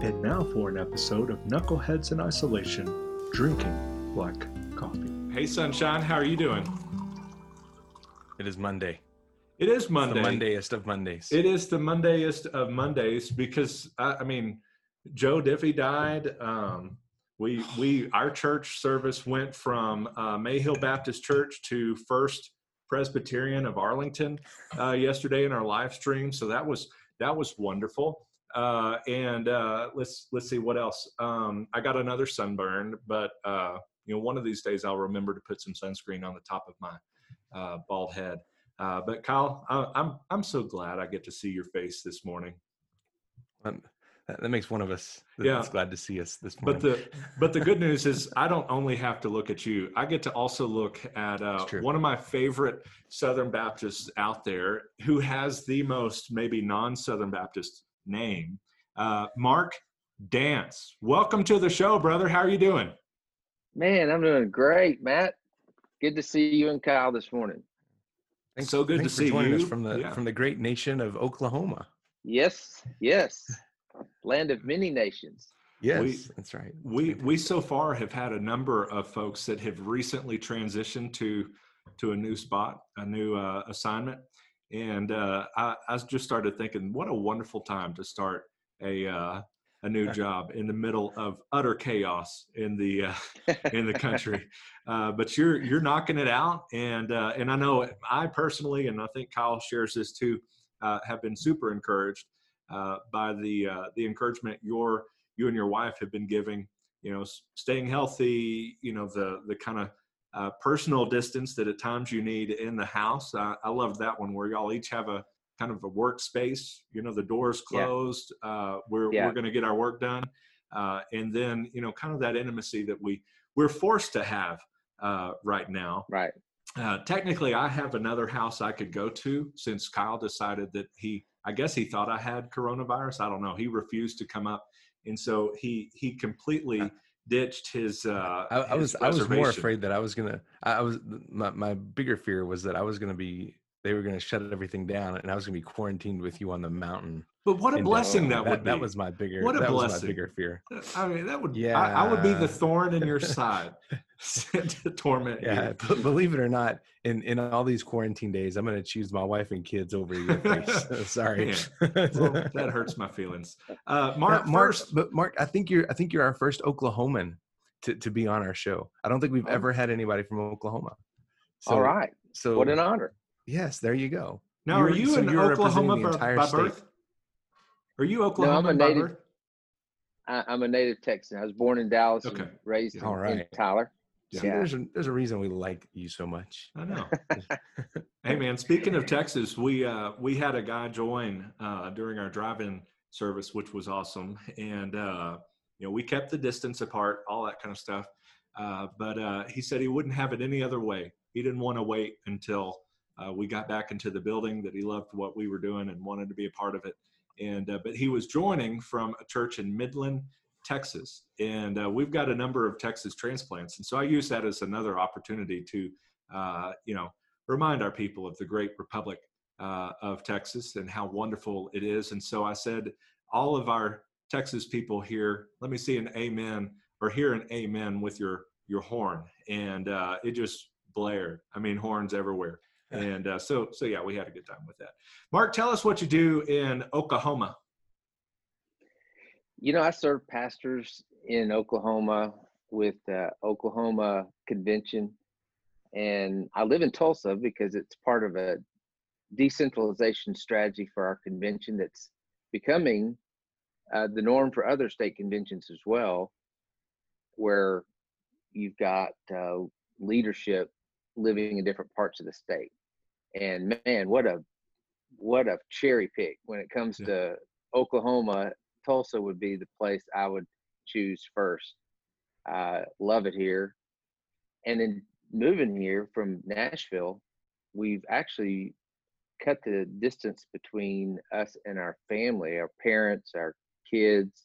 And now for an episode of Knuckleheads in Isolation, Drinking Black Coffee. Hey, Sunshine, how are you doing? It is Monday. It is Monday. It's the Mondayest of Mondays. It is the Mondayest of Mondays because, I mean, Joe Diffie died. Our church service went from Mayhill Baptist Church to First Presbyterian of Arlington yesterday in our live stream. So that was wonderful. And let's see what else. I got another sunburn, but one of these days I'll remember to put some sunscreen on the top of my bald head. But Kyle, I'm so glad I get to see your face this morning. That makes one of us that's glad to see us this morning. But the good news is I don't only have to look at you. I get to also look at one of my favorite Southern Baptists out there who has the most maybe non-Southern Baptist name, Mark Dance. Welcome to the show, brother. How are you doing? Man, I'm doing great, Matt. Good to see you and Kyle this morning. Thanks, so good to see you us from the great nation of Oklahoma. Yes, land of many nations. Yes, that's right. We so far have had a number of folks that have recently transitioned to a new spot, a new assignment, and I just started thinking, what a wonderful time to start a new job in the middle of utter chaos in the country, but you're knocking it out, and I know I personally, and I think Kyle shares this too, have been super encouraged by the encouragement you and your wife have been giving. You know, staying healthy. You know, the kind of personal distance that at times you need in the house. I love that one where y'all each have a kind of a workspace, you know, the door's closed, we're going to get our work done. And then, you know, kind of that intimacy that we're forced to have right now. Right. Technically, I have another house I could go to since Kyle decided that I guess he thought I had coronavirus. I don't know. He refused to come up. And so he completely ditched his I was more afraid that my bigger fear was that they were going to shut everything down, and I was going to be quarantined with you on the mountain. But what a blessing that would be. That was my bigger. What a blessing. Was my bigger fear. I mean, that would. Yeah. I would be the thorn in your side to torment you. But believe it or not, in all these quarantine days, I'm going to choose my wife and kids over your face. Sorry, well, that hurts my feelings. Mark, I think you're our first Oklahoman to be on our show. I don't think we've ever had anybody from Oklahoma. So, all right. So what an honor. Yes, there you go. Now, are you in Oklahoma by birth? Are you Oklahoma by birth? I'm a native Texan. I was born in Dallas and raised in Tyler. Yeah. See, there's a reason we like you so much. I know. Hey, man, speaking of Texas, we had a guy join during our drive-in service, which was awesome. And, we kept the distance apart, all that kind of stuff. But he said he wouldn't have it any other way. He didn't want to wait until we got back into the building, that he loved what we were doing and wanted to be a part of it. And but he was joining from a church in Midland, Texas. And we've got a number of Texas transplants. And so I use that as another opportunity to, remind our people of the great Republic of Texas and how wonderful it is. And so I said, all of our Texas people here, let me see an amen, or hear an amen with your horn. And it just blared. I mean, horns everywhere. And so we had a good time with that. Mark, tell us what you do in Oklahoma. You know, I serve pastors in Oklahoma with Oklahoma Convention, and I live in Tulsa because it's part of a decentralization strategy for our convention that's becoming the norm for other state conventions as well, where you've got leadership living in different parts of the state. And man, what a cherry pick when it comes to Oklahoma. Tulsa would be the place I would choose first. Love it here. And then moving here from Nashville, we've actually cut the distance between us and our family, our parents, our kids,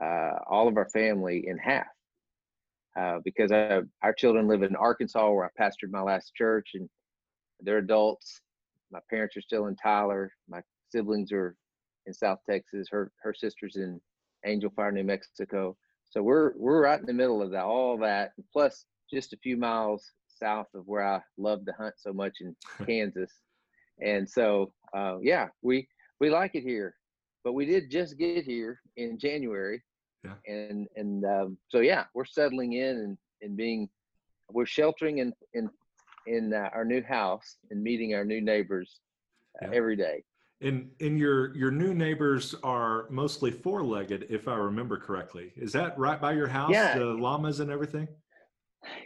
all of our family in half. Because our children live in Arkansas, where I pastored my last church, and they're adults. My parents are still in Tyler. My siblings are in South Texas. Her sister's in Angel Fire, New Mexico. So we're right in the middle of that, all that, plus just a few miles south of where I love to hunt so much in Kansas. And so, yeah, we like it here, but we did just get here in January. Yeah. And so, yeah, we're settling in and being, we're sheltering in our new house and meeting our new neighbors every day. And your new neighbors are mostly four-legged, if I remember correctly. Is that right by your house? Yeah. The llamas and everything?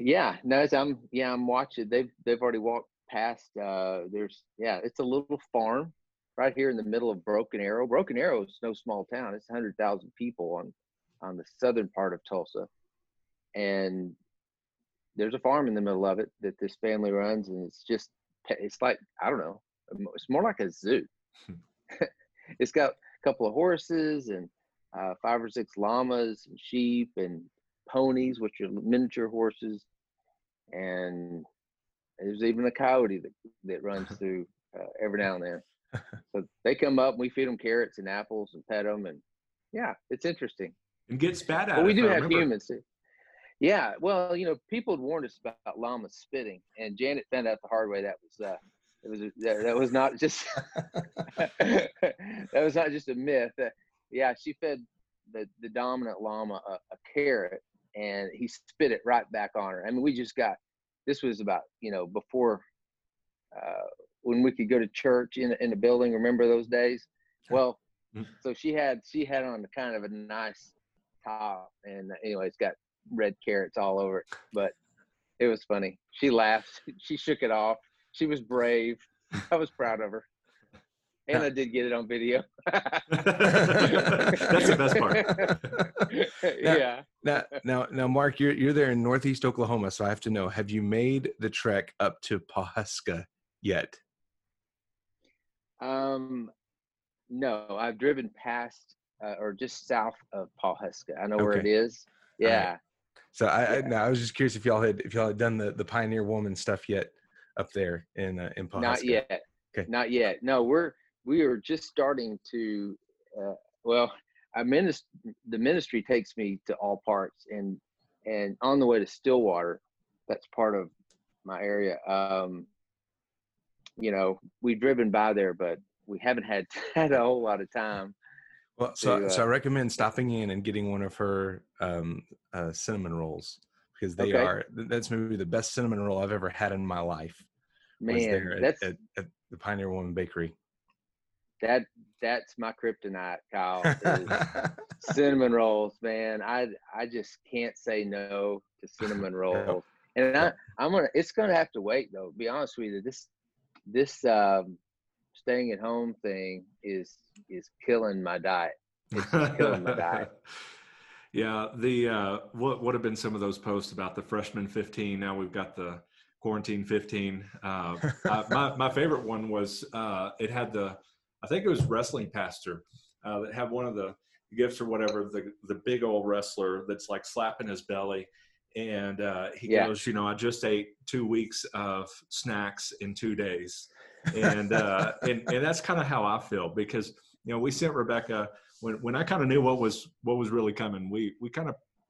Yeah. No, I'm watching. They've already walked past. It's a little farm right here in the middle of Broken Arrow. Broken Arrow is no small town. It's 100,000 people on the southern part of Tulsa. And there's a farm in the middle of it that this family runs, and it's like, I don't know, it's more like a zoo. It's got a couple of horses and 5 or 6 llamas and sheep and ponies, which are miniature horses, and there's even a coyote that runs through every now and then. So they come up and we feed them carrots and apples and pet them, and yeah, it's interesting. And get spat at. But we do have humans too. Yeah, well, people had warned us about llamas spitting, and Janet found out the hard way that was that was not just a myth. Yeah, she fed the dominant llama a carrot, and he spit it right back on her. I mean, this was about before when we could go to church in a building. Remember those days? Well, so she had on kind of a nice top, and anyway, it's got red carrots all over it. But it was funny. She laughed. She shook it off. She was brave. I was proud of her. And I did get it on video. That's the best part. Yeah. Now, Mark, you're there in Northeast Oklahoma, so I have to know, have you made the trek up to Pawhuska yet? No, I've driven past or just south of Pawhuska. I know where it is. Yeah. Right. So I was just curious if y'all had done the Pioneer Woman stuff yet up there in Pawhuska. Not yet. Okay. Not yet. No, we are just starting to. The ministry takes me to all parts, and on the way to Stillwater, that's part of my area. We've driven by there, but we haven't had a whole lot of time. Well, so I recommend stopping in and getting one of her cinnamon rolls, because they are. That's maybe the best cinnamon roll I've ever had in my life. Man, was there at the Pioneer Woman Bakery. That's my kryptonite, Kyle. Cinnamon rolls, man. I just can't say no to cinnamon rolls. And it's gonna have to wait though. To be honest with you, this staying at home thing is killing my diet. It's killing my diet. Yeah, the what would have been some of those posts about the freshman 15? Now we've got the quarantine 15. My favorite one was it had I think it was wrestling pastor that had one of the gifts or whatever, the big old wrestler that's like slapping his belly, and he goes, I just ate 2 weeks of snacks in 2 days, and that's kind of how I feel, because we sent Rebecca when I kind of knew what was really coming. We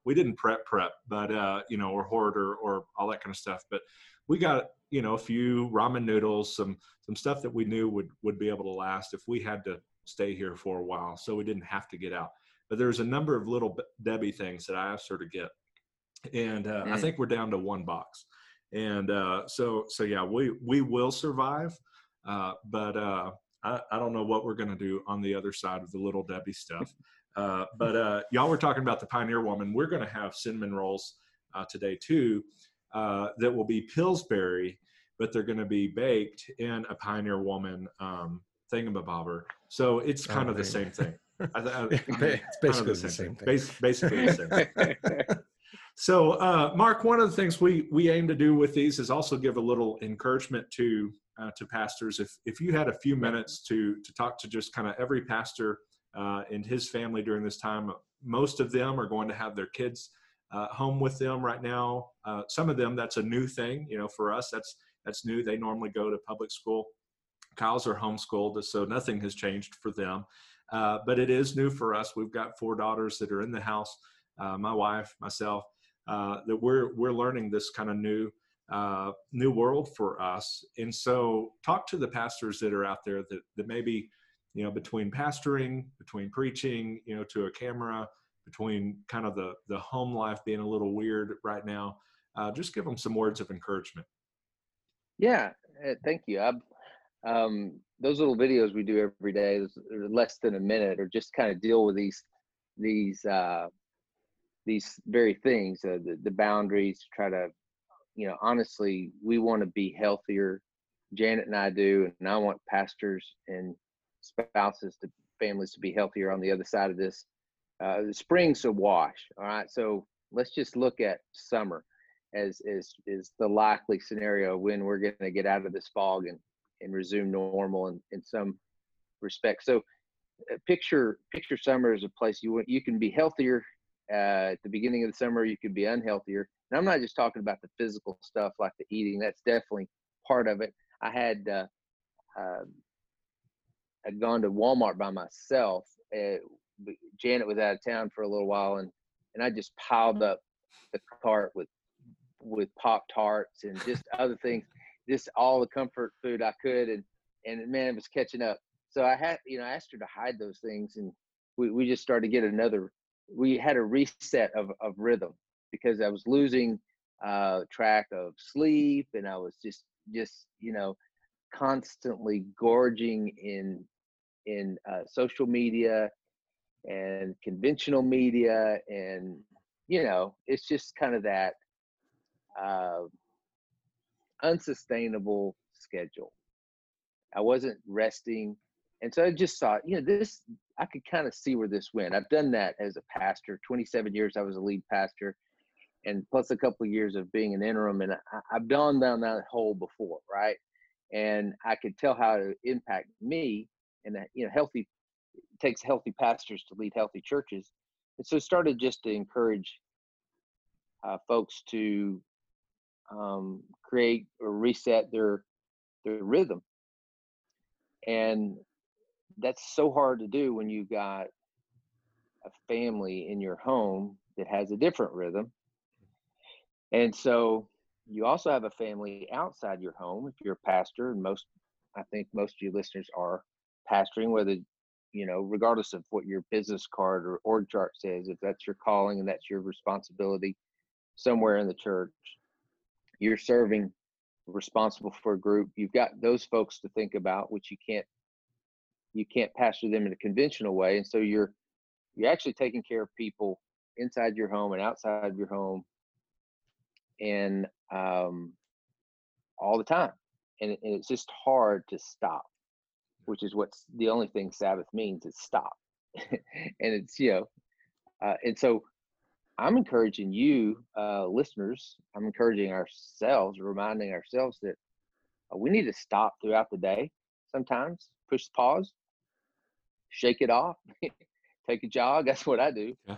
didn't prep, but or hoarder or all that kind of stuff, but we got a few ramen noodles, some stuff that we knew would be able to last if we had to stay here for a while, so we didn't have to get out. But there's a number of little Debbie things that I asked her to get, and I think we're down to one box, and so yeah, we will survive, but I don't know what we're going to do on the other side of the little Debbie stuff. But y'all were talking about the Pioneer Woman. We're going to have cinnamon rolls today too, that will be Pillsbury, but they're going to be baked in a Pioneer Woman thingamabobber. So it's kind of the same thing. It's basically the same thing. Basically the same thing. So, Mark, one of the things we aim to do with these is also give a little encouragement to pastors. If you had a few minutes to talk to just kind of every pastor and his family during this time, most of them are going to have their kids home with them right now. Some of them, that's a new thing. For us, that's new. They normally go to public school. Kyle's are homeschooled, so nothing has changed for them. But it is new for us. We've got 4 daughters that are in the house, my wife, myself, that we're learning this kind of new world for us. And so talk to the pastors that are out there that maybe, you know, between pastoring, between preaching, you know, to a camera, between kind of the home life being a little weird right now, just give them some words of encouragement. Yeah, thank you. Those little videos we do every day, less than a minute, or just kind of deal with these very things, the boundaries, to try to, you know, honestly, we want to be healthier. Janet and I do, and I want pastors and spouses to families to be healthier on the other side of this. The spring's a wash, all right? So let's just look at summer as is the likely scenario when we're going to get out of this fog and resume normal in some respects. So picture summer as a place you can be healthier at the beginning of the summer, you can be unhealthier. And I'm not just talking about the physical stuff like the eating. That's definitely part of it. I had I'd gone to Walmart by myself. Janet was out of town for a little while, and I just piled up the cart with Pop-Tarts and just other things, just all the comfort food I could, and man, it was catching up. So I had, you know, I asked her to hide those things, and we just started to get we had a reset of rhythm, because I was losing track of sleep, and I was just you know, constantly gorging in social media and conventional media, and you know, it's just kind of that unsustainable schedule. I wasn't resting, and so I just thought, you know, this, I could kind of see where this went. I've done that as a pastor. 27 years I was a lead pastor, and plus a couple of years of being an interim, and I've gone down that hole before, right? And I could tell how it impacted me, and that, you know, it takes healthy pastors to lead healthy churches. And so I started just to encourage folks to create or reset their rhythm. And that's so hard to do when you've got a family in your home that has a different rhythm. And so you also have a family outside your home. If you're a pastor, and I think most of your listeners are pastoring, whether, you know, regardless of what your business card or org chart says, if that's your calling and that's your responsibility somewhere in the church, you're serving, responsible for a group. You've got those folks to think about, which you can't pastor them in a conventional way. And so you're actually taking care of people inside your home and outside of your home, and all the time. And it's just hard to stop, which is what's the only thing Sabbath means, is stop. And it's, you know, and so I'm encouraging you, listeners, I'm encouraging ourselves, reminding ourselves that we need to stop throughout the day. Sometimes push pause, shake it off, take a jog. That's what I do. Yeah.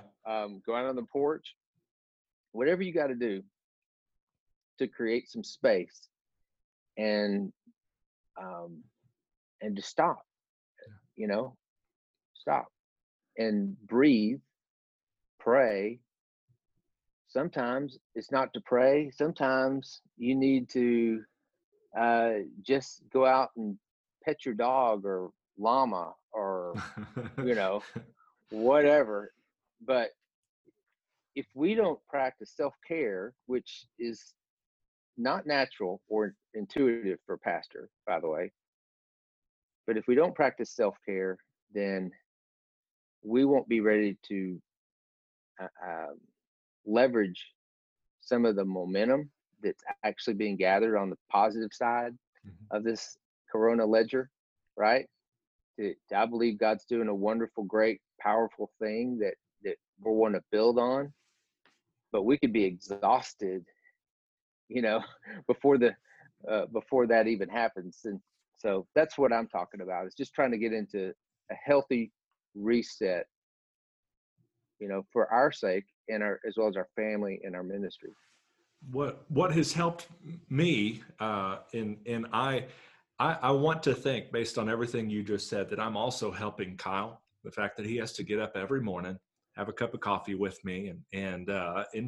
Go out on the porch, whatever you got to do to create some space and to stop, you know, stop and breathe, pray. Sometimes it's not to pray. Sometimes you need to just go out and pet your dog or llama or, you know, whatever. But if we don't practice self-care, which is not natural or intuitive for a pastor, by the way, but if we don't practice self-care, then we won't be ready to leverage some of the momentum that's actually being gathered on the positive side of this Corona ledger, right? I believe God's doing a wonderful, great, powerful thing that we're wanting to build on, but we could be exhausted, you know, before that even happens. And so that's what I'm talking about. It's just trying to get into a healthy reset, you know, for our sake and as well as our family and our ministry. What has helped me, and I want to think, based on everything you just said, that I'm also helping Kyle the fact that he has to get up every morning, have a cup of coffee with me, and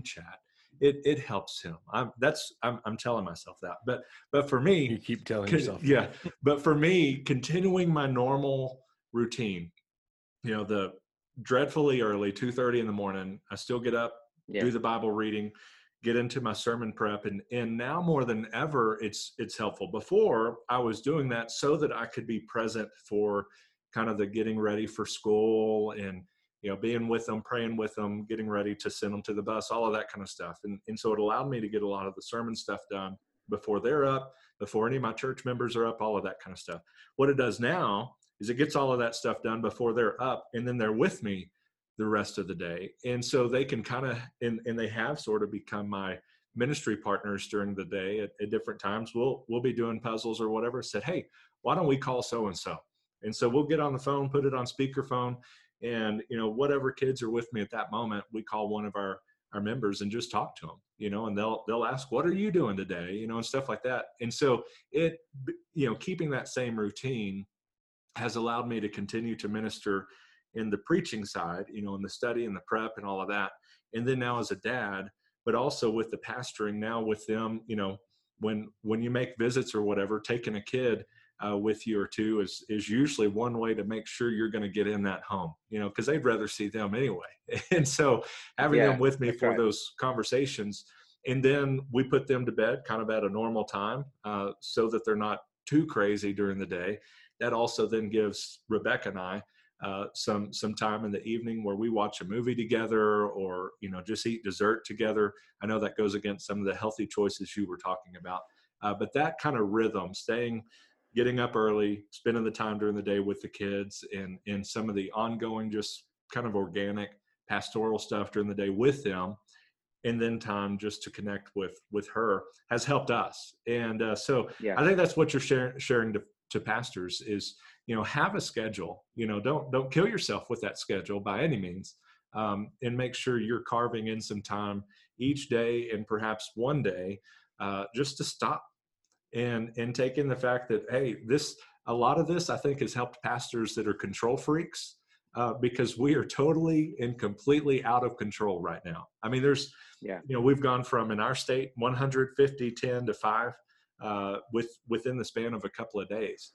chat. It helps him. I'm telling myself that, but for me, you keep telling yourself. Yeah. But for me, continuing my normal routine, you know, the dreadfully early 2:30 in the morning, I still get up, do the Bible reading, get into my sermon prep. And now more than ever, it's helpful. Before, I was doing that so that I could be present for kind of the getting ready for school and, you know, being with them, praying with them, getting ready to send them to the bus, all of that kind of stuff. And so it allowed me to get a lot of the sermon stuff done before they're up, before any of my church members are up, all of that kind of stuff. What it does now is it gets all of that stuff done before they're up, and then they're with me the rest of the day. And so they can kind of, and they have sort of become my ministry partners during the day at different times. We'll be doing puzzles or whatever. Said, hey, why don't we call so-and-so? And so we'll get on the phone, put it on speakerphone, and, you know, whatever kids are with me at that moment, we call one of our members and just talk to them, you know, and they'll ask, what are you doing today? You know, and stuff like that. And so it, you know, keeping that same routine has allowed me to continue to minister in the preaching side, you know, in the study and the prep and all of that. And then now as a dad, but also with the pastoring now with them, you know, when you make visits or whatever, taking a kid with you or two is usually one way to make sure you're going to get in that home, you know, because they'd rather see them anyway. And so having them with me for those conversations, and then we put them to bed kind of at a normal time so that they're not too crazy during the day. That also then gives Rebecca and I some time in the evening where we watch a movie together or, you know, just eat dessert together. I know that goes against some of the healthy choices you were talking about, but that kind of rhythm, getting up early, spending the time during the day with the kids, and some of the ongoing, just kind of organic pastoral stuff during the day with them, and then time just to connect with her has helped us. And I think that's what you're sharing to pastors is, you know, have a schedule, you know, don't kill yourself with that schedule by any means, and make sure you're carving in some time each day and perhaps one day just to stop. And taking the fact that, hey, a lot of this I think has helped pastors that are control freaks, because we are totally and completely out of control right now. I mean, you know, we've gone from in our state 150, 10 to 5 within the span of a couple of days.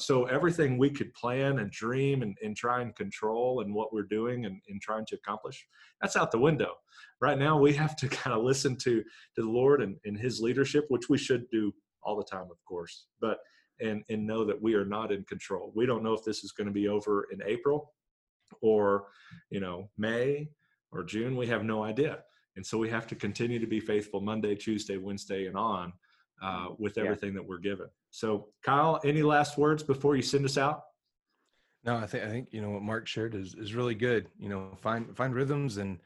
So everything we could plan and dream and try and control and what we're doing and trying to accomplish, that's out the window. Right now we have to kind of listen to the Lord and his leadership, which we should do all the time, of course, but and know that we are not in control. We don't know if this is going to be over in April or, you know, May or June. We have no idea. And so we have to continue to be faithful Monday, Tuesday, Wednesday, and on with everything that we're given. So Kyle, any last words before you send us out? No, I think, you know, what Mark shared is really good. You know, find rhythms, and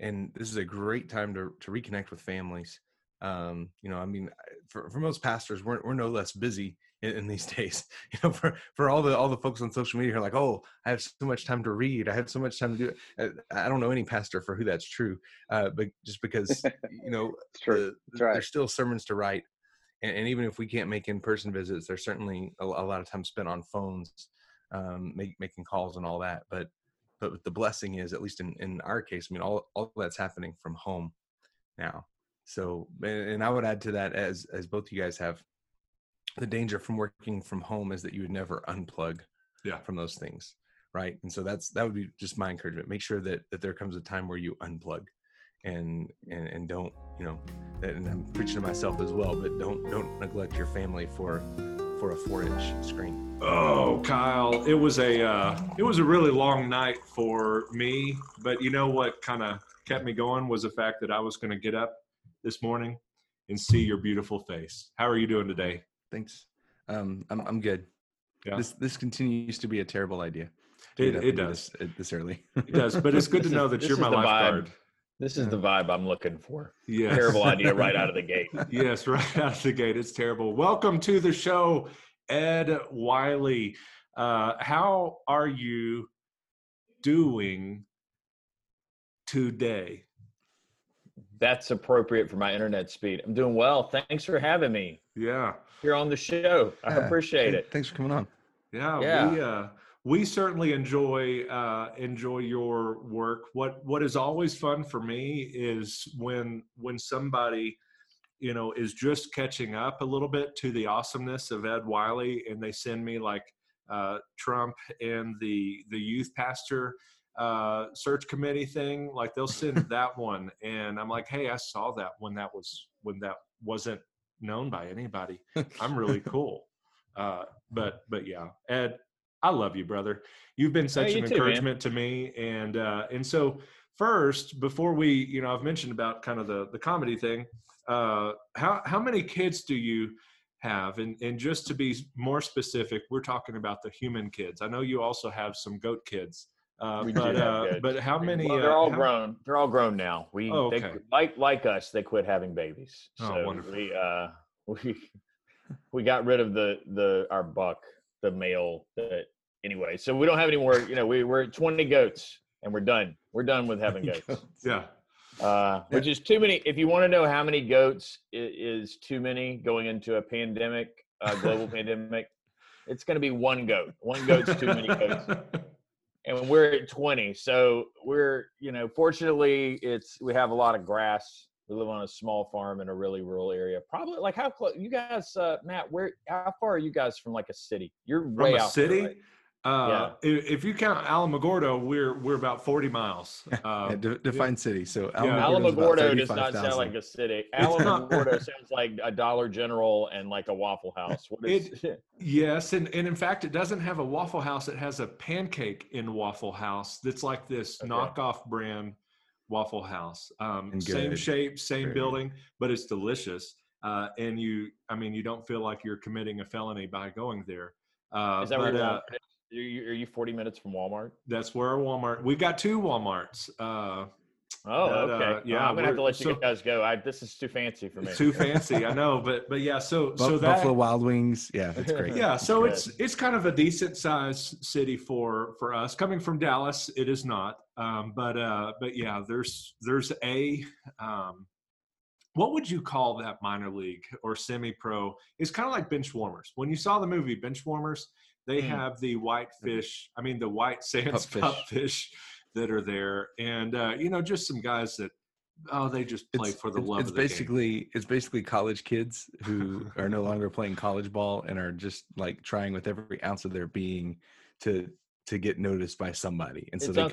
this is a great time to reconnect with families. You know, I mean, for most pastors, we're no less busy in these days. You know, for all the folks on social media who are like, oh, I have so much time to read, I have so much time to do it. I don't know any pastor for who that's true, but just because, you know, there's still sermons to write, and even if we can't make in-person visits, there's certainly a lot of time spent on phones, making calls and all that. But the blessing is, at least in our case, I mean, all that's happening from home now. So, and I would add to that, as both you guys have, the danger from working from home is that you would never unplug from those things, right? And so that would be just my encouragement. Make sure that there comes a time where you unplug, and don't, you know, and I'm preaching to myself as well, but don't neglect your family for a 4-inch screen. Oh, Kyle, it was a really long night for me, but you know what kind of kept me going was the fact that I was going to get up this morning and see your beautiful face. How are you doing today? Thanks. I'm good. Yeah. This continues to be a terrible idea. It does this early. It does, but it's good to know that you're my lifeguard. This is the vibe I'm looking for. Yes. Terrible idea right out of the gate. Yes, right out of the gate. It's terrible. Welcome to the show, Ed Wiley. How are you doing today? That's appropriate for my internet speed. I'm doing well. Thanks for having me. Yeah. You're on the show. I appreciate it. Thanks for coming on. Yeah. we certainly enjoy your work. What is always fun for me is when somebody, you know, is just catching up a little bit to the awesomeness of Ed Wiley, and they send me like Trump and the youth pastor search committee thing. Like they'll send that one, and I'm like, hey, I saw that when that was when that wasn't known by anybody. I'm really cool. But yeah, Ed, I love you, brother. You've been such an encouragement to me. And so first, before we, you know, I've mentioned about kind of the comedy thing, how many kids do you have? And just to be more specific, we're talking about the human kids. I know you also have some goat kids, but how many? Well, they're all grown. They're all grown now. They like us, they quit having babies. So wonderful. We got rid of our buck, the male. Anyway, so we don't have any more. You know, we're at 20 goats, and we're done. We're done with having goats. Yeah. Which is too many. If you want to know how many goats is too many going into a pandemic, global pandemic, it's going to be one goat. One goat's too many goats. And we're at 20, so we're, you know, fortunately, we have a lot of grass. We live on a small farm in a really rural area. Probably like how close you guys, Matt? How far are you guys from like a city? You're way out. From a city? There, right? Yeah. If you count Alamogordo, we're about 40 miles. Define city. So Alamogordo does not sound like a city. Alamogordo sounds like a Dollar General and like a Waffle House. Yes, and in fact, it doesn't have a Waffle House. It has a pancake in Waffle House that's like this knockoff brand Waffle House. Same shape, same building, but it's delicious. And you don't feel like you're committing a felony by going there. Is that where you're at? Are you 40 minutes from Walmart? That's where Walmart. We've got two Walmarts. Okay. Yeah, I'm gonna have to let you guys go. This is too fancy for me. It's too fancy, I know. But yeah, so that Buffalo Wild Wings. Yeah, it's great. Yeah, so it's kind of a decent sized city for us. Coming from Dallas, it is not. But yeah, there's a what would you call that minor league or semi-pro? It's kind of like bench warmers. When you saw the movie Bench Warmers, they have the the white sands pupfish that are there. And, you know, just some guys that, they just play for the love of the game. It's basically college kids who are no longer playing college ball and are just like trying with every ounce of their being to get noticed by somebody. And so a bunch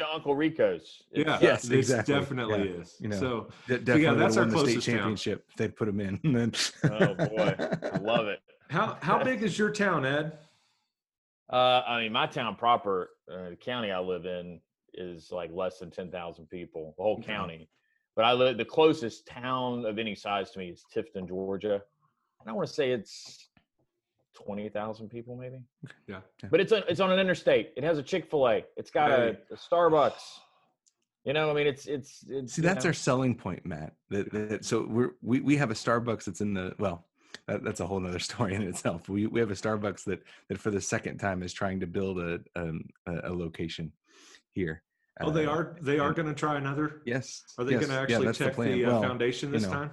of Uncle Rico's. Yes, exactly. Definitely is. You know, so that's our closest state championship. They put them in. Oh boy. I love it. How big is your town, Ed? My town proper, the county I live in, is like less than 10,000 people, the whole county. But the closest town of any size to me is Tifton, Georgia. And I want to say it's 20,000 people maybe. Yeah. But it's on an interstate. It has a Chick-fil-A. It's got a Starbucks. You know, I mean, it's see, that's our selling point, Matt. So we have a Starbucks that's in the, well, that's a whole nother story in itself. We have a Starbucks that for the second time is trying to build a location here. They are going to try another. Yes. Are they going to actually check the foundation this time?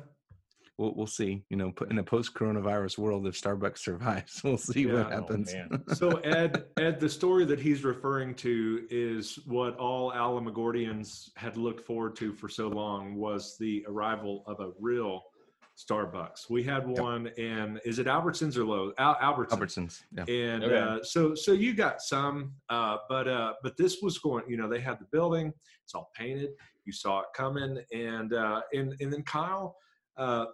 We'll see. You know, in a post-coronavirus world, if Starbucks survives, we'll see what happens. So Ed, the story that he's referring to is what all Alamogordians had looked forward to for so long, was the arrival of a real Starbucks. We had one in, is it Albertsons or Lowe's? Albertsons. Yeah. And so you got some, but this was going, you know, they had the building, it's all painted, you saw it coming, and then Kyle,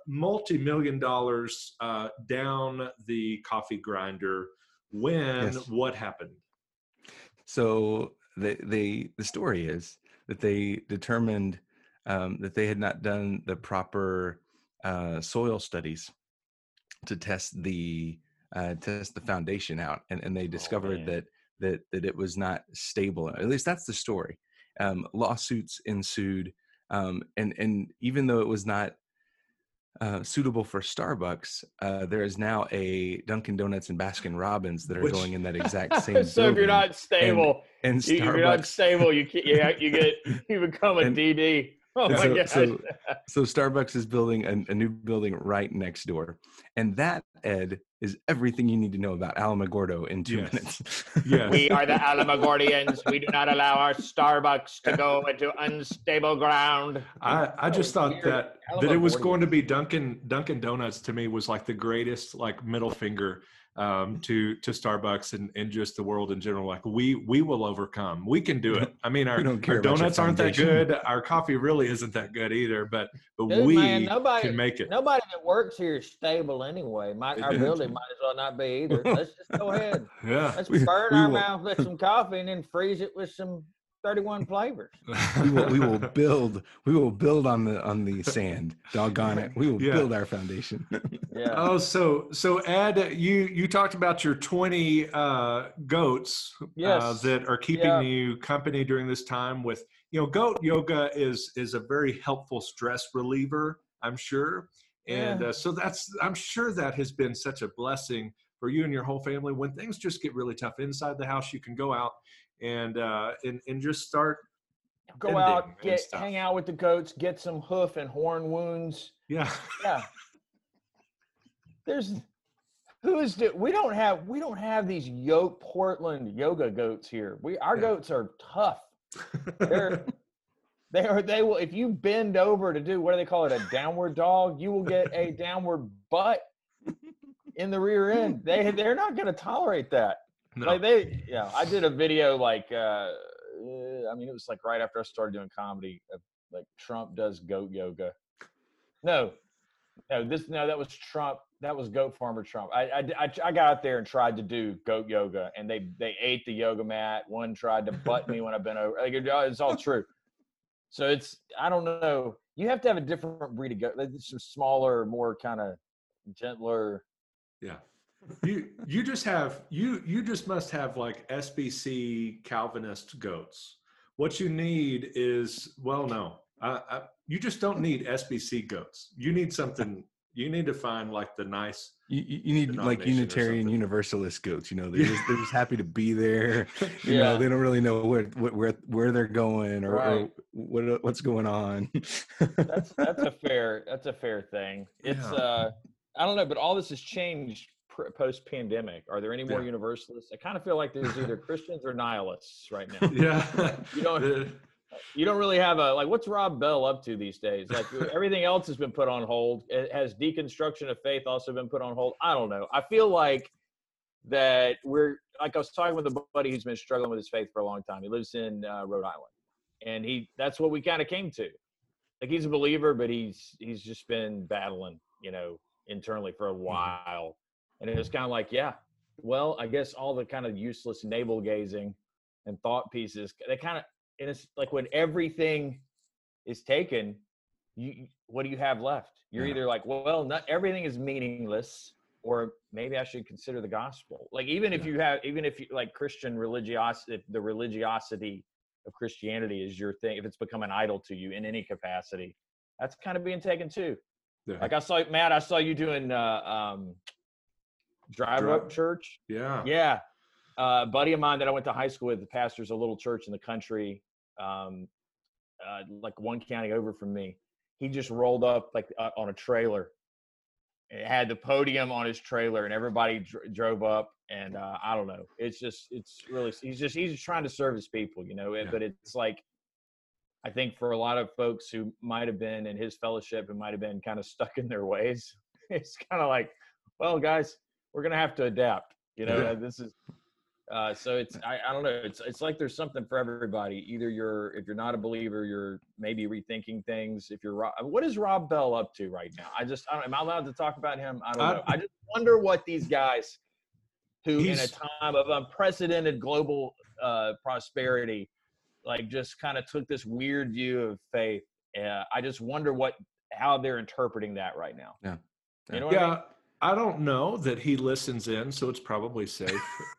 $multi-million down the coffee grinder when what happened? So the story is that they determined that they had not done the proper soil studies to test the foundation out, and they discovered that it was not stable. At least that's the story. Lawsuits ensued, and even though it was not suitable for Starbucks, there is now a Dunkin' Donuts and Baskin Robbins that are going in that exact same. So if you're not stable, and Starbucks, if you're not stable, you become a DD. Oh my gosh. So Starbucks is building a new building right next door. And that, Ed, is everything you need to know about Alamogordo in two minutes. Yes. We are the Alamogordians. We do not allow our Starbucks to go into unstable ground. I just thought that it was going to be Dunkin' Donuts to me was like the greatest like middle finger to Starbucks and just the world in general. Like we will overcome. We can do it. I mean, our donuts aren't that good. Our coffee really isn't that good either, but dude, nobody can make it. Nobody that works here is stable anyway. Our building might as well not be either. Let's just go ahead. Yeah. Let's burn our mouth with some coffee and then freeze it with some 31 flavors. We will build on the sand. Doggone it. We will build our foundation. Yeah. Oh, so Ed, you talked about your 20 goats that are keeping you company during this time with, goat yoga is a very helpful stress reliever, I'm sure. And so I'm sure that has been such a blessing for you and your whole family. When things just get really tough inside the house, you can go out and just start go out, hang out with the goats, get some hoof and horn wounds. Yeah. We don't have these Portland yoga goats here. Our goats are tough. They will if you bend over to do what do they call it, a downward dog, you will get a downward butt in the rear end. They're not going to tolerate that. No. I did a video it was like right after I started doing comedy, like Trump does goat yoga. No, that was Trump. That was goat farmer Trump. I got out there and tried to do goat yoga, and they ate the yoga mat. One tried to butt me when I bent over. Like, it's all true. So I don't know. You have to have a different breed of goat. It's some smaller, more kind of gentler. Yeah. You just must have like SBC Calvinist goats. What you need is you just don't need SBC goats. You need to find like the nice. You need like Unitarian Universalist goats. They're just happy to be there. They don't really know where they're going or what's going on. That's a fair thing. It's I don't know, but all this has changed post-pandemic. Are there any more universalists? I kind of feel like there's either Christians or nihilists right now. Yeah. You don't really have what's Rob Bell up to these days? Like, everything else has been put on hold. Has deconstruction of faith also been put on hold? I don't know. I feel like that we're, like I was talking with a buddy who's been struggling with his faith for a long time. He lives in Rhode Island. And that's what we kind of came to. Like, he's a believer, but he's just been battling, internally for a while. And it was kind of like, I guess all the kind of useless navel gazing and thought pieces, they kind of, and it's like when everything is taken, what do you have left? You're either like, not everything is meaningless, or maybe I should consider the gospel. Like, even if you like Christian religiosity, if the religiosity of Christianity is your thing, if it's become an idol to you in any capacity, that's kind of being taken too. Yeah. Like I saw you doing drive-up church. Yeah. A buddy of mine that I went to high school with, the pastor's a little church in the country, like one county over from me. He just rolled up on a trailer. It had the podium on his trailer, and everybody drove up. And I don't know. He's just trying to serve his people, But it's like, I think for a lot of folks who might have been in his fellowship and might have been kind of stuck in their ways, it's kind of like, well, guys, we're going to have to adapt, this is, so it's, I don't know. It's like there's something for everybody. Either if you're not a believer, you're maybe rethinking things. What is Rob Bell up to right now? Am I allowed to talk about him? I don't know. I just wonder what these guys who in a time of unprecedented global prosperity, like just kind of took this weird view of faith. I just wonder how they're interpreting that right now. Yeah. You know what I mean? I don't know that he listens in, so it's probably safe,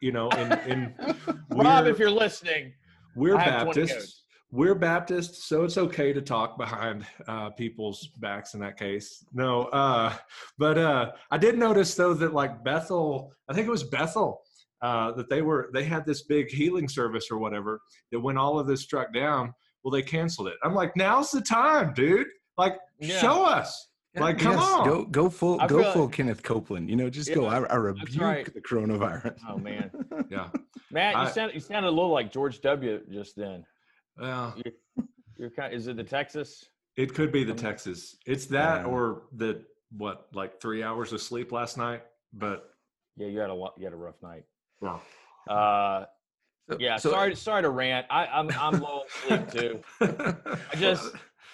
Rob, if you're listening, we're Baptists, so it's okay to talk behind people's backs in that case. No, but I did notice though that like Bethel, I think it was Bethel, that they had this big healing service or whatever, that when all of this struck down, well, they canceled it. I'm like, now's the time, dude. Like, show us. Like, come on. Go full Kenneth Copeland. You know, just go. I rebuke the coronavirus. Oh, man. Yeah. Matt, you sounded a little like George W. just then. Well. You're kind of, is it the Texas? It could be the Texas. It's that or the, like 3 hours of sleep last night? But yeah, you had a rough night. Yeah. Sorry to rant. I'm low on sleep too.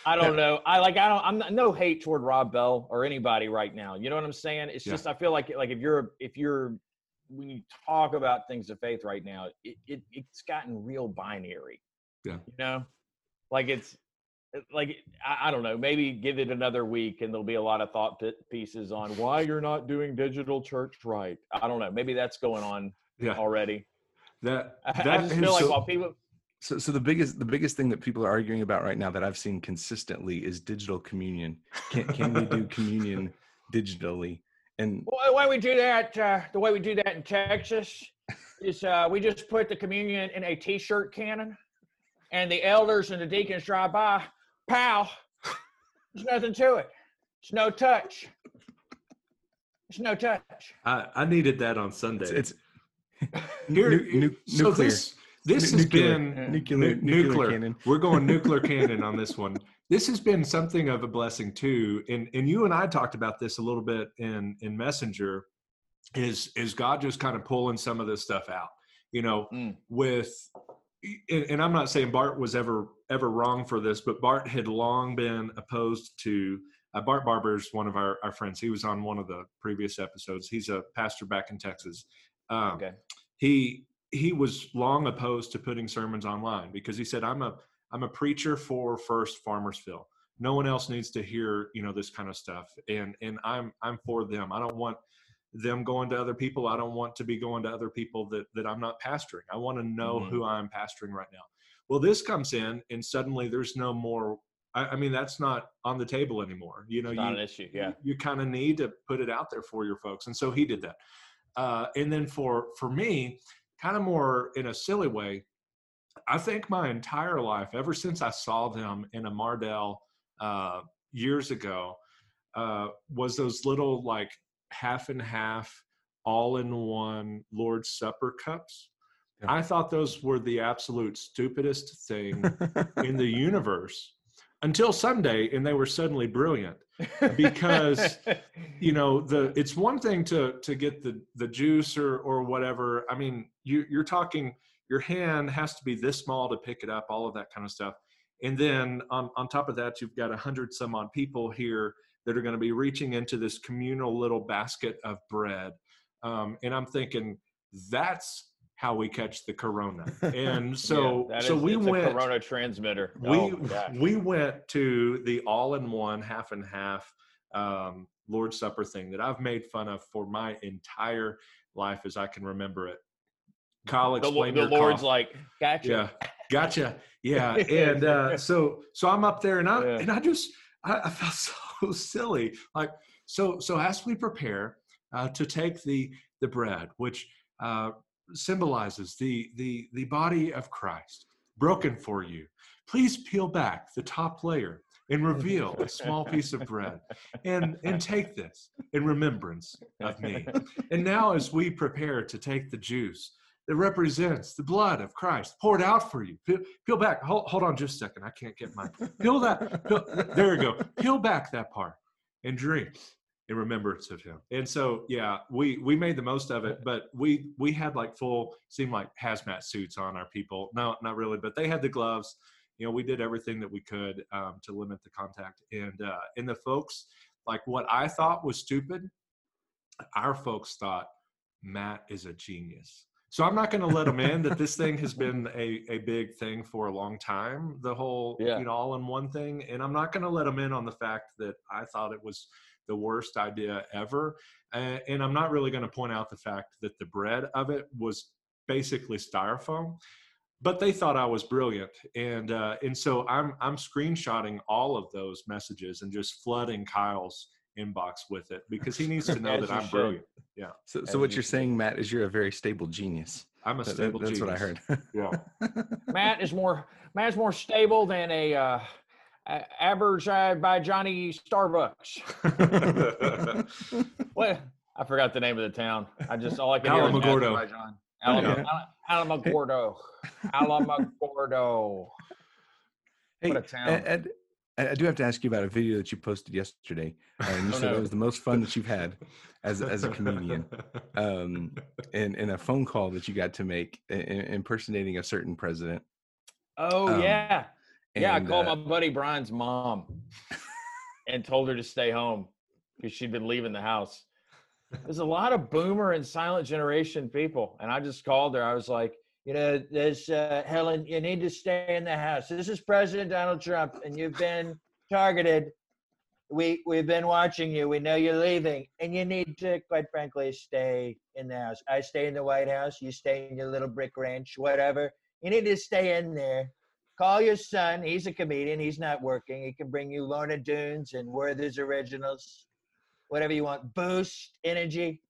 I don't know. I'm no hate toward Rob Bell or anybody right now. You know what I'm saying? It's just, I feel like if you're, when you talk about things of faith right now, it's gotten real binary. Yeah. You know, like it's like, I don't know, maybe give it another week and there'll be a lot of thought pieces on why you're not doing digital church right. I don't know. Maybe that's going on already. I just feel like while people. So the biggest thing that people are arguing about right now that I've seen consistently is digital communion. Can we do communion digitally? And well, the way we do that, in Texas, is we just put the communion in a T-shirt cannon, and the elders and the deacons drive by. Pow! There's nothing to it. It's no touch. I needed that on Sunday. Nuclear. This has been nuclear cannon. We're going nuclear cannon on this one. This has been something of a blessing too. And you and I talked about this a little bit in Messenger, is God just kind of pulling some of this stuff out, you know, and I'm not saying Bart was ever wrong for this, but Bart had long been opposed to Bart Barber's one of our friends. He was on one of the previous episodes. He's a pastor back in Texas. He was long opposed to putting sermons online because he said, I'm a preacher for First Farmersville. No one else needs to hear, you know, this kind of stuff. And I'm for them. I don't want them going to other people. I don't want to be going to other people that I'm not pastoring. I want to know who I'm pastoring right now. Well, this comes in and suddenly there's no more. I mean, that's not on the table anymore. You know, it's not an issue. Yeah. You kind of need to put it out there for your folks. And so he did that. And then for me, kind of more in a silly way, I think my entire life, ever since I saw them in a Mardell years ago, was those little like half and half, all-in-one Lord's Supper cups. Yeah. I thought those were the absolute stupidest thing in the universe until Sunday, and they were suddenly brilliant. Because, you know, it's one thing to get the juice or whatever. I mean, you're talking, your hand has to be this small to pick it up, all of that kind of stuff. And then on top of that, you've got 100 some odd people here that are going to be reaching into this communal little basket of bread. And I'm thinking, that's how we catch the corona. And so we went a corona transmitter. We went to the all-in-one half and half Lord's Supper thing that I've made fun of for my entire life as I can remember it. Kyle explained the Lord's cough. Like, gotcha. Yeah. Gotcha. Yeah. And so I'm up there and I felt so silly. Like so as we prepare to take the bread, which symbolizes the body of Christ broken for you. Please peel back the top layer and reveal a small piece of bread and take this in remembrance of me. And now as we prepare to take the juice that represents the blood of Christ poured out for you, peel back. Hold on just a second. I can't get mine. There you go. Peel back that part and drink in remembrance of him. And so, we made the most of it, but we had like full, seemed like hazmat suits on our people. No, not really, but they had the gloves. You know, we did everything that we could to limit the contact. And the folks, like what I thought was stupid, our folks thought, Matt is a genius. So I'm not going to let them in that this thing has been a big thing for a long time, the whole, you know, all-in-one thing. And I'm not going to let them in on the fact that I thought it was the worst idea ever. And I'm not really going to point out the fact that the bread of it was basically styrofoam, but they thought I was brilliant. And so I'm screenshotting all of those messages and just flooding Kyle's inbox with it because he needs to know that I'm brilliant. Yeah. So what you're saying, Matt, is you're a very stable genius. I'm a stable That's Judas. What I heard. Yeah. Matt's more stable than a average Azerbaijani Starbucks. What? I forgot the name of the town. I just all I can hear is Alamogordo. Alamogordo. Hey, what a town. I do have to ask you about a video that you posted yesterday. You said that was the most fun that you've had as a comedian, and a phone call that you got to make impersonating a certain president. Oh, yeah. I called my buddy Brian's mom and told her to stay home because she'd been leaving the house. There's a lot of boomer and silent generation people, and I just called her. I was like, you know, there's Helen, you need to stay in the house. This is President Donald Trump, and you've been targeted. We've been watching you. We know you're leaving, and you need to, quite frankly, stay in the house. I stay in the White House. You stay in your little brick ranch, whatever. You need to stay in there. Call your son. He's a comedian. He's not working. He can bring you Lorna Doones and Werther's Originals, whatever you want. Boost energy.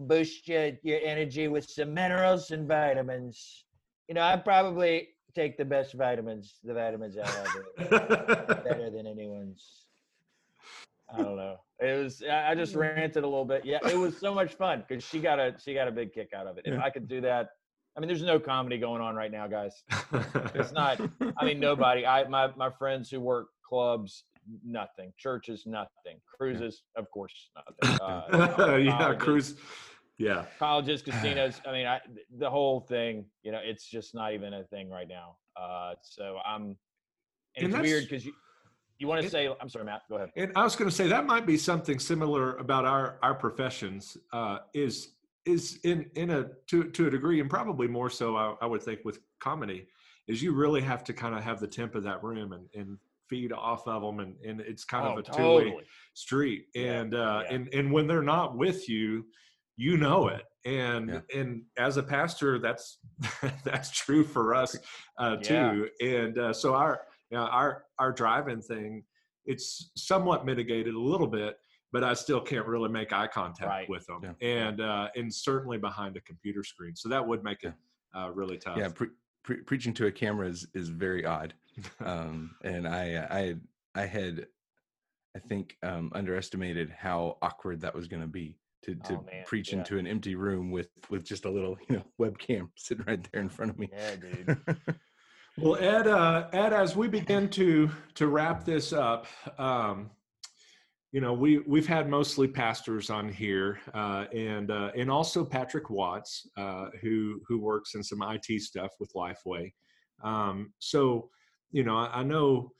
Boost your energy with some minerals and vitamins. You know, I probably take the best vitamins, the vitamins I have, better than anyone's. I don't know. I just ranted a little bit. Yeah, it was so much fun because she got a big kick out of it. If I could do that, I mean, there's no comedy going on right now, guys. It's not. I mean, nobody. My friends who work clubs. Nothing. Churches, nothing. Cruises, of course, nothing. Cruise. Yeah. Colleges, casinos. I mean, the whole thing. You know, it's just not even a thing right now. So I'm. And it's weird because you want to say. I'm sorry, Matt. Go ahead. And I was going to say that might be something similar about our professions. Is in a to a degree, and probably more so. I would think with comedy, is you really have to kind of have the temp of that room and feed off of them and it's kind of a two-way street and when they're not with you, you know it. And as a pastor, that's true for us too. And so our drive-in thing, it's somewhat mitigated a little bit, but I still can't really make eye contact with them. Yeah. And certainly behind a computer screen. So that would make it really tough. Yeah. Preaching to a camera is very odd, and I had, I think, underestimated how awkward that was going to be to preach into an empty room with just a little webcam sitting right there in front of me. Yeah, dude. Well, Ed, as we begin to wrap this up, we've had mostly pastors on here, and also Patrick Watts, who works in some IT stuff with Lifeway. So, I know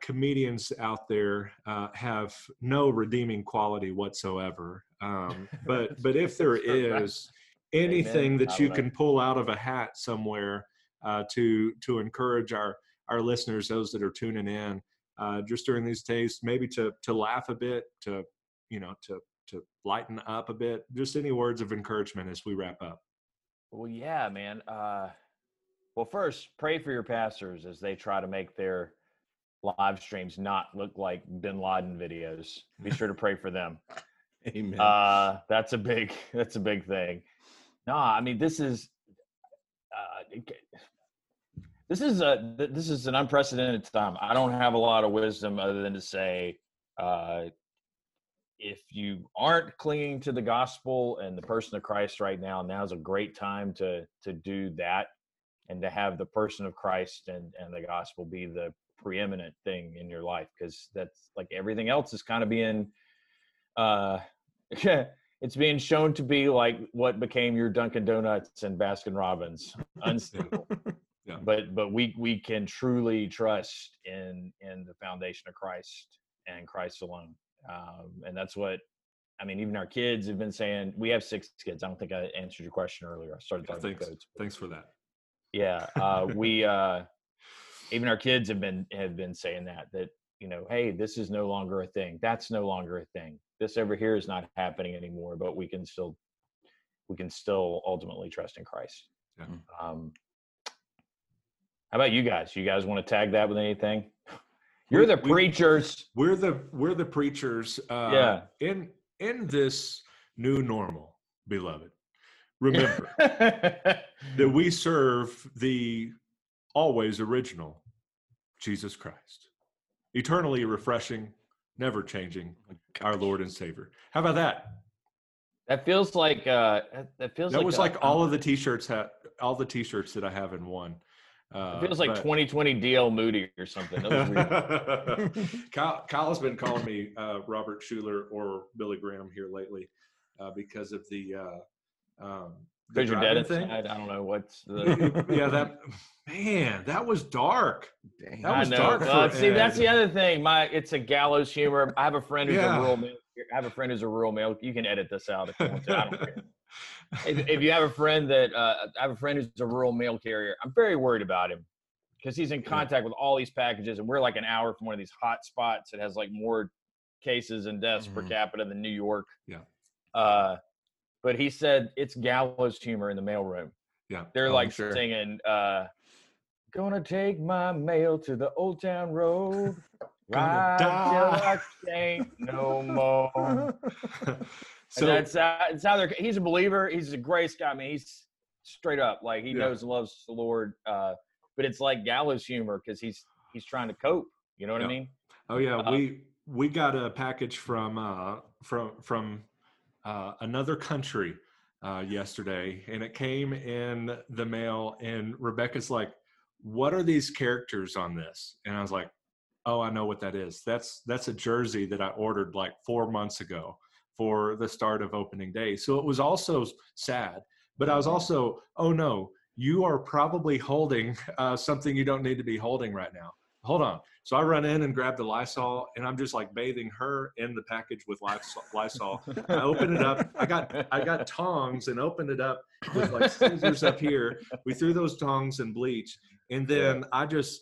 comedians out there have no redeeming quality whatsoever. But if there is anything that you can pull out of a hat somewhere to encourage our listeners, those that are tuning in. Just during these days, maybe to laugh a bit, to lighten up a bit. Just any words of encouragement as we wrap up. Well, yeah, man. Well, first, pray for your pastors as they try to make their live streams not look like bin Laden videos. Be sure to pray for them. Amen. That's a big thing. No, I mean This is an unprecedented time. I don't have a lot of wisdom other than to say, if you aren't clinging to the gospel and the person of Christ right now, now's a great time to do that and to have the person of Christ and the gospel be the preeminent thing in your life, because that's like everything else is kind of being it's being shown to be like what became your Dunkin' Donuts and Baskin Robbins, unstable. Yeah. But we can truly trust in the foundation of Christ and Christ alone. And that's what, I mean, even our kids have been saying. We have 6 kids. I don't think I answered your question earlier. I started talking about goats. Thanks for that. Yeah. Even our kids have been saying that, hey, this is no longer a thing. That's no longer a thing. This over here is not happening anymore, but we can still ultimately trust in Christ. Yeah. How about you guys? You guys want to tag that with anything? You're the preachers. We're the preachers. In this new normal, beloved. remember that we serve the always original Jesus Christ, eternally refreshing, never changing, our Lord and Savior. How about that? That feels like all of the T-shirts that I have in one. It feels like 2020 D.L. Moody or something. That was weird. Kyle has been calling me Robert Shuler or Billy Graham here lately because of the you're dead thing. I don't know what's the that was dark. Dang. That was dark. See, that's the other thing. It's a gallows humor. I have a friend who's a rural man. I have a friend who's a rural male. You can edit this out if you want to. I don't care. If you have a friend who's a rural mail carrier, I'm very worried about him because he's in contact with all these packages, and we're like an hour from one of these hot spots that has like more cases and deaths per capita than New York. Yeah. But he said it's gallows humor in the mailroom. Yeah. They're singing, gonna take my mail to the old town road. Right till I can't no more. So that's how they're. He's a believer. He's a grace guy. I mean, he's straight up like he knows and loves the Lord. But it's like gallows humor because he's trying to cope. You know what I mean? Oh yeah, we got a package from another country yesterday, and it came in the mail. And Rebecca's like, "What are these characters on this?" And I was like, "Oh, I know what that is. That's a jersey that I ordered like 4 months ago." For the start of opening day. So it was also sad, but I was also, oh no, you are probably holding something you don't need to be holding right now. Hold on. So I run in and grab the Lysol, and I'm just like bathing her in the package with Lysol. I open it up. I got tongs and opened it up with like scissors up here. We threw those tongs in bleach, and then I just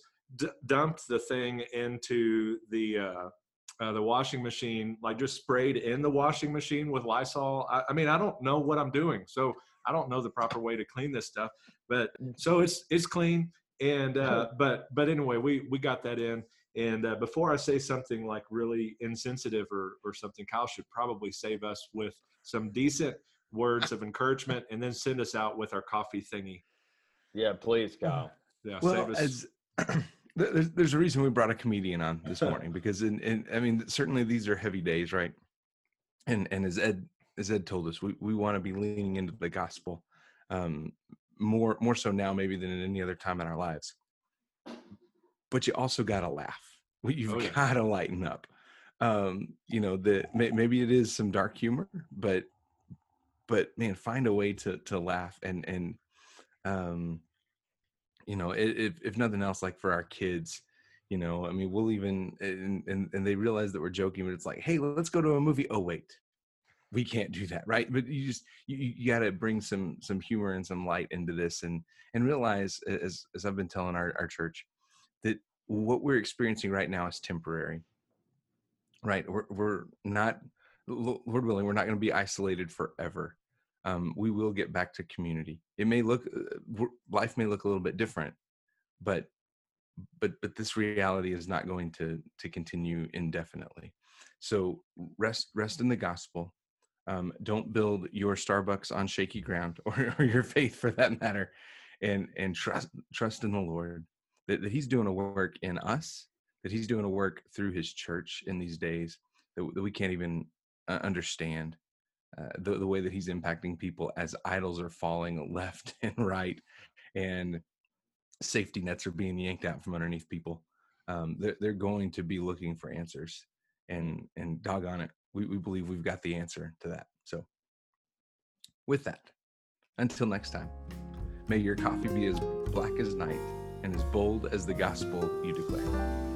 dumped the thing into the washing machine, like just sprayed in the washing machine with Lysol. I mean, I don't know what I'm doing. So I don't know the proper way to clean this stuff, but so it's clean. And, but anyway, we got that in. And before I say something like really insensitive or something, Kyle should probably save us with some decent words of encouragement and then send us out with our coffee thingy. Yeah, please, Kyle. Yeah, well, save us. There's a reason we brought a comedian on this morning because, I mean, certainly these are heavy days, right? And as Ed told us, we want to be leaning into the gospel more so now maybe than at any other time in our lives. But you also got to laugh. You've got to lighten up. You know, maybe it is some dark humor, but man, find a way to laugh and you know, if nothing else, like for our kids, you know, I mean, we'll even, and they realize that we're joking, but it's like, hey, let's go to a movie. Oh, wait, we can't do that. Right. But you just, you got to bring some humor and some light into this and realize as I've been telling our church that what we're experiencing right now is temporary, right? We're not, Lord willing, we're not going to be isolated forever. We will get back to community. It may look, life may look a little bit different, but this reality is not going to continue indefinitely. So rest in the gospel. Don't build your Starbucks on shaky ground or your faith for that matter, and trust in the Lord that He's doing a work in us, that He's doing a work through His church in these days that we can't even understand. The way that He's impacting people as idols are falling left and right and safety nets are being yanked out from underneath people. They're going to be looking for answers and doggone it. We believe we've got the answer to that. So with that, until next time, may your coffee be as black as night and as bold as the gospel you declare.